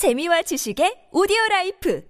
재미와 지식의 오디오라이프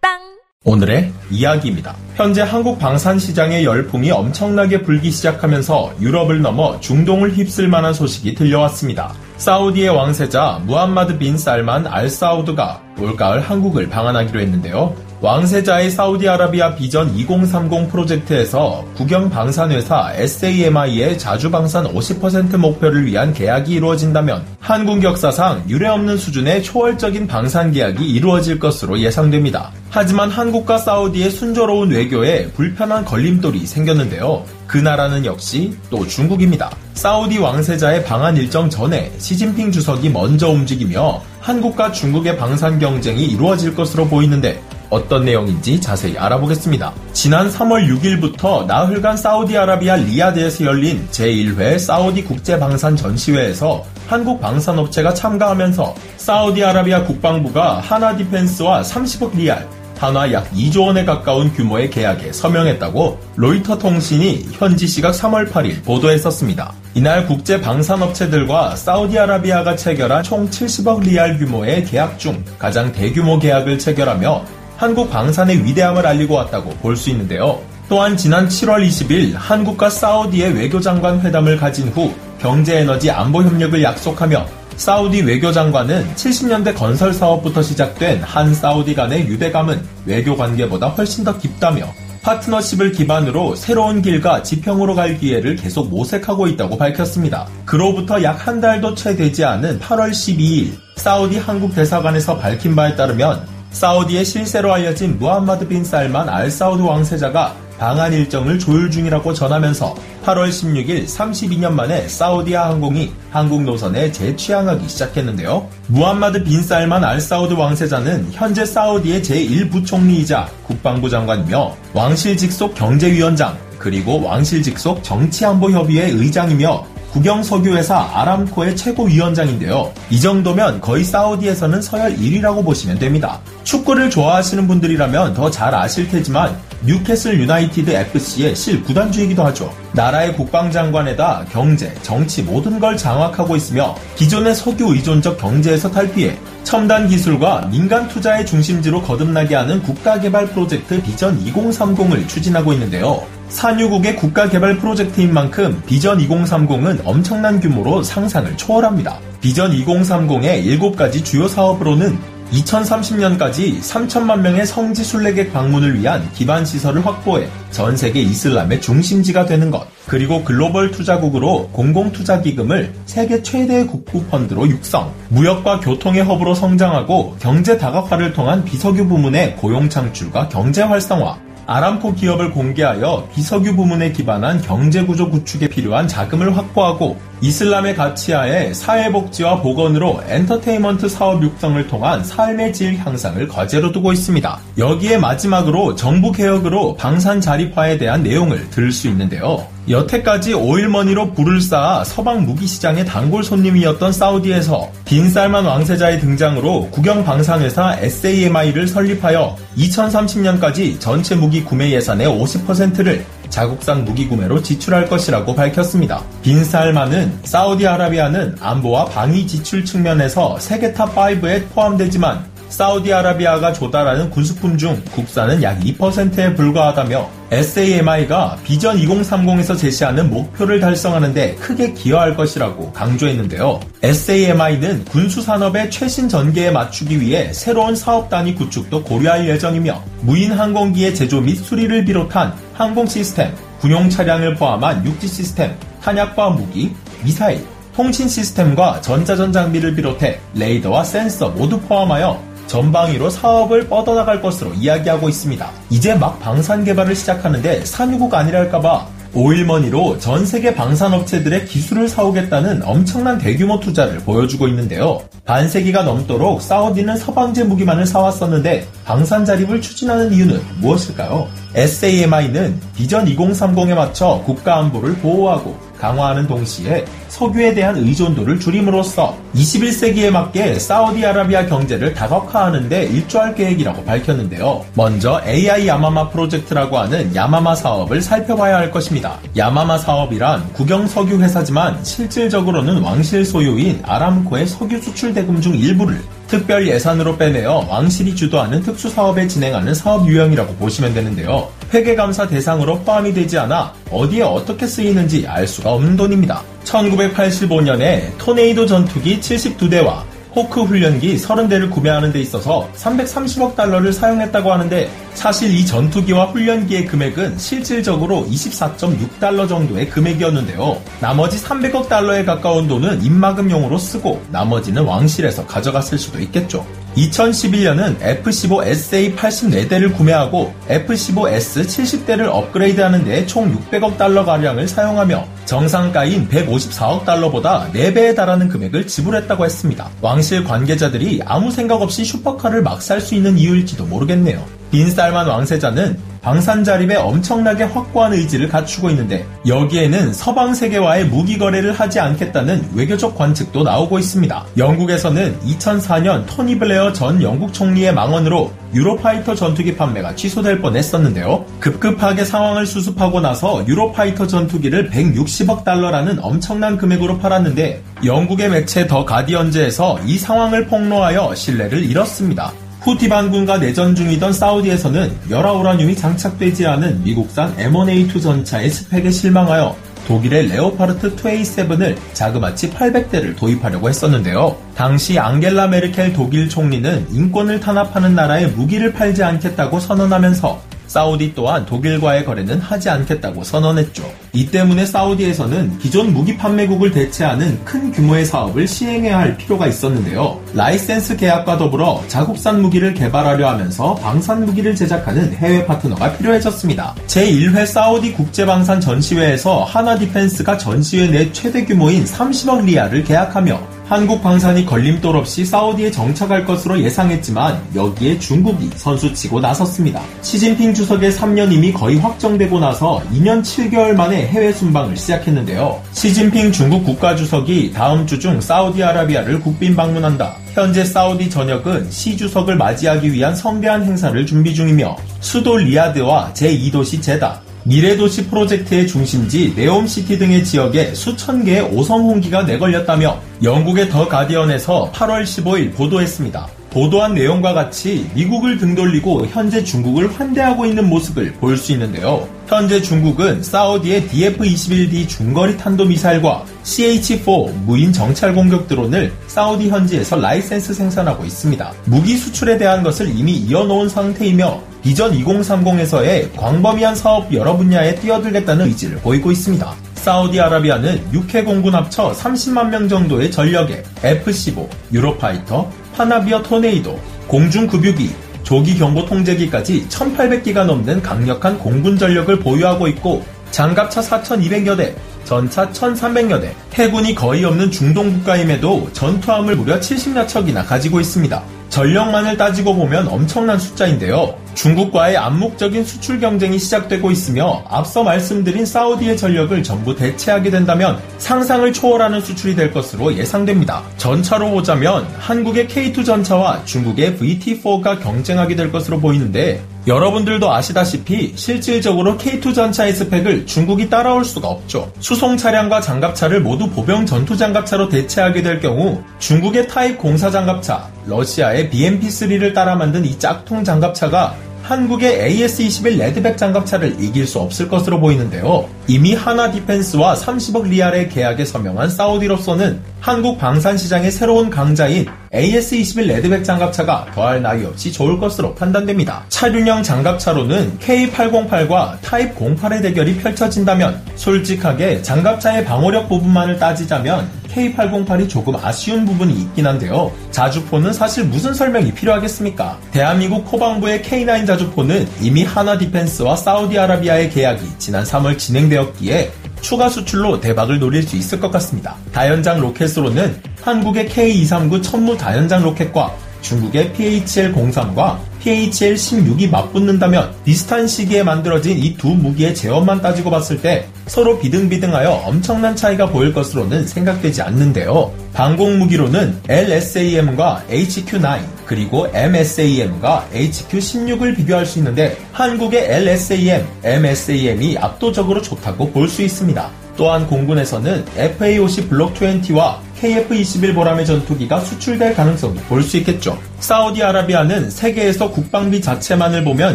팝빵! 오늘의 이야기입니다. 현재 한국 방산 시장의 열풍이 엄청나게 불기 시작하면서 유럽을 넘어 중동을 휩쓸만한 소식이 들려왔습니다. 사우디의 왕세자 무함마드 빈 살만 알사우드가 올가을 한국을 방한하기로 했는데요. 왕세자의 사우디아라비아 비전 2030 프로젝트에서 국영방산회사 SAMI의 자주방산 50% 목표를 위한 계약이 이루어진다면 한국 역사상 유례없는 수준의 초월적인 방산 계약이 이루어질 것으로 예상됩니다. 하지만 한국과 사우디의 순조로운 외교에 불편한 걸림돌이 생겼는데요. 그 나라는 역시 또 중국입니다. 사우디 왕세자의 방한 일정 전에 시진핑 주석이 먼저 움직이며 한국과 중국의 방산 경쟁이 이루어질 것으로 보이는데 어떤 내용인지 자세히 알아보겠습니다. 지난 3월 6일부터 나흘간 사우디아라비아 리야드에서 열린 제1회 사우디 국제방산 전시회에서 한국 방산업체가 참가하면서 사우디아라비아 국방부가 하나 디펜스와 30억 리알, 한화 약 2조 원에 가까운 규모의 계약에 서명했다고 로이터 통신이 현지 시각 3월 8일 보도했었습니다. 이날 국제 방산업체들과 사우디아라비아가 체결한 총 70억 리알 규모의 계약 중 가장 대규모 계약을 체결하며 한국 방산의 위대함을 알리고 왔다고 볼 수 있는데요. 또한 지난 7월 20일 한국과 사우디의 외교장관 회담을 가진 후 경제에너지 안보 협력을 약속하며 사우디 외교장관은 70년대 건설 사업부터 시작된 한 사우디 간의 유대감은 외교 관계보다 훨씬 더 깊다며 파트너십을 기반으로 새로운 길과 지평으로 갈 기회를 계속 모색하고 있다고 밝혔습니다. 그로부터 약 한 달도 채 되지 않은 8월 12일 사우디 한국 대사관에서 밝힌 바에 따르면 사우디의 실세로 알려진 무함마드 빈 살만 알사우드 왕세자가 방한 일정을 조율 중이라고 전하면서 8월 16일 32년 만에 사우디아 항공이 한국 노선에 재취항하기 시작했는데요. 무함마드 빈 살만 알사우드 왕세자는 현재 사우디의 제1부총리이자 국방부 장관이며 왕실 직속 경제위원장 그리고 왕실 직속 정치안보협의회 의장이며 국영석유회사 아람코의 최고위원장인데요. 이 정도면 거의 사우디에서는 서열 1위라고 보시면 됩니다. 축구를 좋아하시는 분들이라면 더 잘 아실 테지만 뉴캐슬 유나이티드 FC의 실 구단주이기도 하죠. 나라의 국방장관에다 경제, 정치 모든 걸 장악하고 있으며 기존의 석유 의존적 경제에서 탈피해 첨단 기술과 민간 투자의 중심지로 거듭나게 하는 국가개발 프로젝트 비전 2030을 추진하고 있는데요. 산유국의 국가개발 프로젝트인 만큼 비전 2030은 엄청난 규모로 상상을 초월합니다. 비전 2030의 7가지 주요 사업으로는 2030년까지 3천만 명의 성지 순례객 방문을 위한 기반 시설을 확보해 전 세계 이슬람의 중심지가 되는 것, 그리고 글로벌 투자국으로 공공투자기금을 세계 최대의 국부펀드로 육성, 무역과 교통의 허브로 성장하고 경제 다각화를 통한 비석유 부문의 고용 창출과 경제 활성화, 아람코 기업을 공개하여 비석유 부문에 기반한 경제구조 구축에 필요한 자금을 확보하고 이슬람의 가치하에 사회복지와 보건으로 엔터테인먼트 사업 육성을 통한 삶의 질 향상을 과제로 두고 있습니다. 여기에 마지막으로 정부 개혁으로 방산 자립화에 대한 내용을 들을 수 있는데요. 여태까지 오일머니로 불을 쌓아 서방 무기시장의 단골 손님이었던 사우디에서 빈 살만 왕세자의 등장으로 국영방산회사 SAMI를 설립하여 2030년까지 전체 무기 구매 예산의 50%를 자국산 무기 구매로 지출할 것이라고 밝혔습니다. 빈 살만은 사우디아라비아는 안보와 방위 지출 측면에서 세계 탑5에 포함되지만 사우디아라비아가 조달하는 군수품 중 국산은 약 2%에 불과하다며 SAMI가 비전 2030에서 제시하는 목표를 달성하는 데 크게 기여할 것이라고 강조했는데요. SAMI는 군수산업의 최신 전개에 맞추기 위해 새로운 사업단위 구축도 고려할 예정이며 무인 항공기의 제조 및 수리를 비롯한 항공시스템, 군용 차량을 포함한 육지시스템, 탄약과 무기, 미사일, 통신시스템과 전자전 장비를 비롯해 레이더와 센서 모두 포함하여 전방위로 사업을 뻗어나갈 것으로 이야기하고 있습니다. 이제 막 방산 개발을 시작하는데 산유국 아니랄까봐 오일머니로 전 세계 방산업체들의 기술을 사오겠다는 엄청난 대규모 투자를 보여주고 있는데요. 반세기가 넘도록 사우디는 서방제 무기만을 사왔었는데 방산 자립을 추진하는 이유는 무엇일까요? SAMI는 비전 2030에 맞춰 국가 안보를 보호하고 강화하는 동시에 석유에 대한 의존도를 줄임으로써 21세기에 맞게 사우디아라비아 경제를 다각화하는 데 일조할 계획이라고 밝혔는데요. 먼저 AI 야마마 프로젝트라고 하는 야마마 사업을 살펴봐야 할 것입니다. 야마마 사업이란 국영석유회사지만 실질적으로는 왕실 소유인 아람코의 석유 수출 대금 중 일부를 특별 예산으로 빼내어 왕실이 주도하는 특수사업에 진행하는 사업 유형이라고 보시면 되는데요. 회계감사 대상으로 포함이 되지 않아 어디에 어떻게 쓰이는지 알 수가 없는 돈입니다. 1985년에 토네이도 전투기 72대와 호크 훈련기 30대를 구매하는 데 있어서 330억 달러를 사용했다고 하는데, 사실 이 전투기와 훈련기의 금액은 실질적으로 24.6달러 정도의 금액이었는데요. 나머지 300억 달러에 가까운 돈은 입막음용으로 쓰고 나머지는 왕실에서 가져갔을 수도 있겠죠. 2011년은 F-15SA 84대를 구매하고 F-15S 70대를 업그레이드하는 데 총 600억 달러가량을 사용하며 정상가인 154억 달러보다 4배에 달하는 금액을 지불했다고 했습니다. 왕실 관계자들이 아무 생각 없이 슈퍼카를 막 살 수 있는 이유일지도 모르겠네요. 빈 살만 왕세자는 방산 자립에 엄청나게 확고한 의지를 갖추고 있는데, 여기에는 서방 세계와의 무기 거래를 하지 않겠다는 외교적 관측도 나오고 있습니다. 영국에서는 2004년 토니 블레어 전 영국 총리의 망언으로 유로파이터 전투기 판매가 취소될 뻔했었는데요. 급급하게 상황을 수습하고 나서 유로파이터 전투기를 160억 달러라는 엄청난 금액으로 팔았는데, 영국의 매체 더 가디언즈에서 이 상황을 폭로하여 신뢰를 잃었습니다. 후티 반군과 내전 중이던 사우디에서는 열아우라늄이 장착되지 않은 미국산 M1A2 전차의 스펙에 실망하여 독일의 레오파르트 2A7을 자그마치 800대를 도입하려고 했었는데요. 당시 앙겔라 메르켈 독일 총리는 인권을 탄압하는 나라에 무기를 팔지 않겠다고 선언하면서 사우디 또한 독일과의 거래는 하지 않겠다고 선언했죠. 이 때문에 사우디에서는 기존 무기 판매국을 대체하는 큰 규모의 사업을 시행해야 할 필요가 있었는데요. 라이센스 계약과 더불어 자국산 무기를 개발하려 하면서 방산 무기를 제작하는 해외 파트너가 필요해졌습니다. 제1회 사우디 국제방산 전시회에서 하나 디펜스가 전시회 내 최대 규모인 30억 리알을 계약하며 한국 방산이 걸림돌 없이 사우디에 정착할 것으로 예상했지만 여기에 중국이 선수치고 나섰습니다. 시진핑 주석의 3년임이 거의 확정되고 나서 2년 7개월 만에 해외 순방을 시작했는데요. 시진핑 중국 국가주석이 다음 주 중 사우디아라비아를 국빈 방문한다. 현재 사우디 전역은 시 주석을 맞이하기 위한 성대한 행사를 준비 중이며 수도 리야드와 제2도시 제다, 미래도시 프로젝트의 중심지 네옴시티 등의 지역에 수천 개의 오성 홍기가 내걸렸다며 영국의 더 가디언에서 8월 15일 보도했습니다. 보도한 내용과 같이 미국을 등돌리고 현재 중국을 환대하고 있는 모습을 볼 수 있는데요. 현재 중국은 사우디의 DF-21D 중거리 탄도미사일과 CH-4 무인 정찰 공격 드론을 사우디 현지에서 라이센스 생산하고 있습니다. 무기 수출에 대한 것을 이미 이어놓은 상태이며 비전 2030에서의 광범위한 사업 여러 분야에 뛰어들겠다는 의지를 보이고 있습니다. 사우디아라비아는 육해 공군 합쳐 30만 명 정도의 전력에 F-15, 유로파이터, 파나비어 토네이도, 공중급유기, 조기경보통제기까지 1800기가 넘는 강력한 공군 전력을 보유하고 있고 장갑차 4200여대, 전차 1300여대, 해군이 거의 없는 중동 국가임에도 전투함을 무려 70여 척이나 가지고 있습니다. 전력만을 따지고 보면 엄청난 숫자인데요. 중국과의 암묵적인 수출 경쟁이 시작되고 있으며 앞서 말씀드린 사우디의 전력을 전부 대체하게 된다면 상상을 초월하는 수출이 될 것으로 예상됩니다. 전차로 보자면 한국의 K2 전차와 중국의 VT4가 경쟁하게 될 것으로 보이는데, 여러분들도 아시다시피 실질적으로 K2 전차의 스펙을 중국이 따라올 수가 없죠. 수송 차량과 장갑차를 모두 보병 전투 장갑차로 대체하게 될 경우 중국의 타입 04 장갑차, 러시아의 BMP-3를 따라 만든 이 짝퉁 장갑차가 한국의 AS21 레드백 장갑차를 이길 수 없을 것으로 보이는데요. 이미 하나 디펜스와 30억 리알의 계약에 서명한 사우디로서는 한국 방산 시장의 새로운 강자인 AS21 레드백 장갑차가 더할 나위 없이 좋을 것으로 판단됩니다. 차륜형 장갑차로는 K808과 타입 08의 대결이 펼쳐진다면 솔직하게 장갑차의 방어력 부분만을 따지자면 K808이 조금 아쉬운 부분이 있긴 한데요. 자주포는 사실 무슨 설명이 필요하겠습니까? 대한민국 코방부의 K9 자주포는 이미 하나 디펜스와 사우디아라비아의 계약이 지난 3월 진행되었기에 추가 수출로 대박을 노릴 수 있을 것 같습니다. 다연장 로켓으로는 한국의 K239 천무 다연장 로켓과 중국의 PHL-03과 PHL-16이 맞붙는다면 비슷한 시기에 만들어진 이 두 무기의 제원만 따지고 봤을 때 서로 비등비등하여 엄청난 차이가 보일 것으로는 생각되지 않는데요. 방공 무기로는 LSAM과 HQ-9 그리고 MSAM과 HQ-16을 비교할 수 있는데 한국의 LSAM, MSAM이 압도적으로 좋다고 볼 수 있습니다. 또한 공군에서는 FA-50 블록 20와 KF-21 보람의 전투기가 수출될 가능성이 볼 수 있겠죠. 사우디아라비아는 세계에서 국방비 자체만을 보면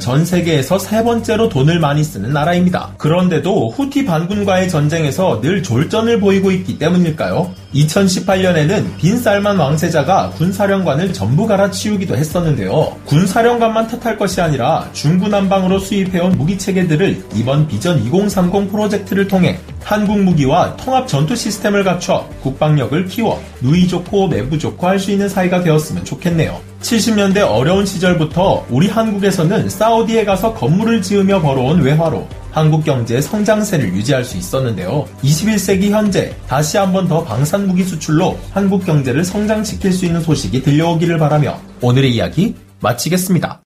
전 세계에서 세 번째로 돈을 많이 쓰는 나라입니다. 그런데도 후티 반군과의 전쟁에서 늘 졸전을 보이고 있기 때문일까요? 2018년에는 빈 살만 왕세자가 군사령관을 전부 갈아치우기도 했었는데요. 군사령관만 탓할 것이 아니라 중구난방으로 수입해온 무기체계들을 이번 비전 2030 프로젝트를 통해 한국 무기와 통합 전투 시스템을 갖춰 국방력을 키워 누이 좋고 매부 좋고 할 수 있는 사이가 되었으면 좋겠네요. 70년대 어려운 시절부터 우리 한국에서는 사우디에 가서 건물을 지으며 벌어온 외화로 한국 경제의 성장세를 유지할 수 있었는데요. 21세기 현재 다시 한번 더 방산무기 수출로 한국 경제를 성장시킬 수 있는 소식이 들려오기를 바라며 오늘의 이야기 마치겠습니다.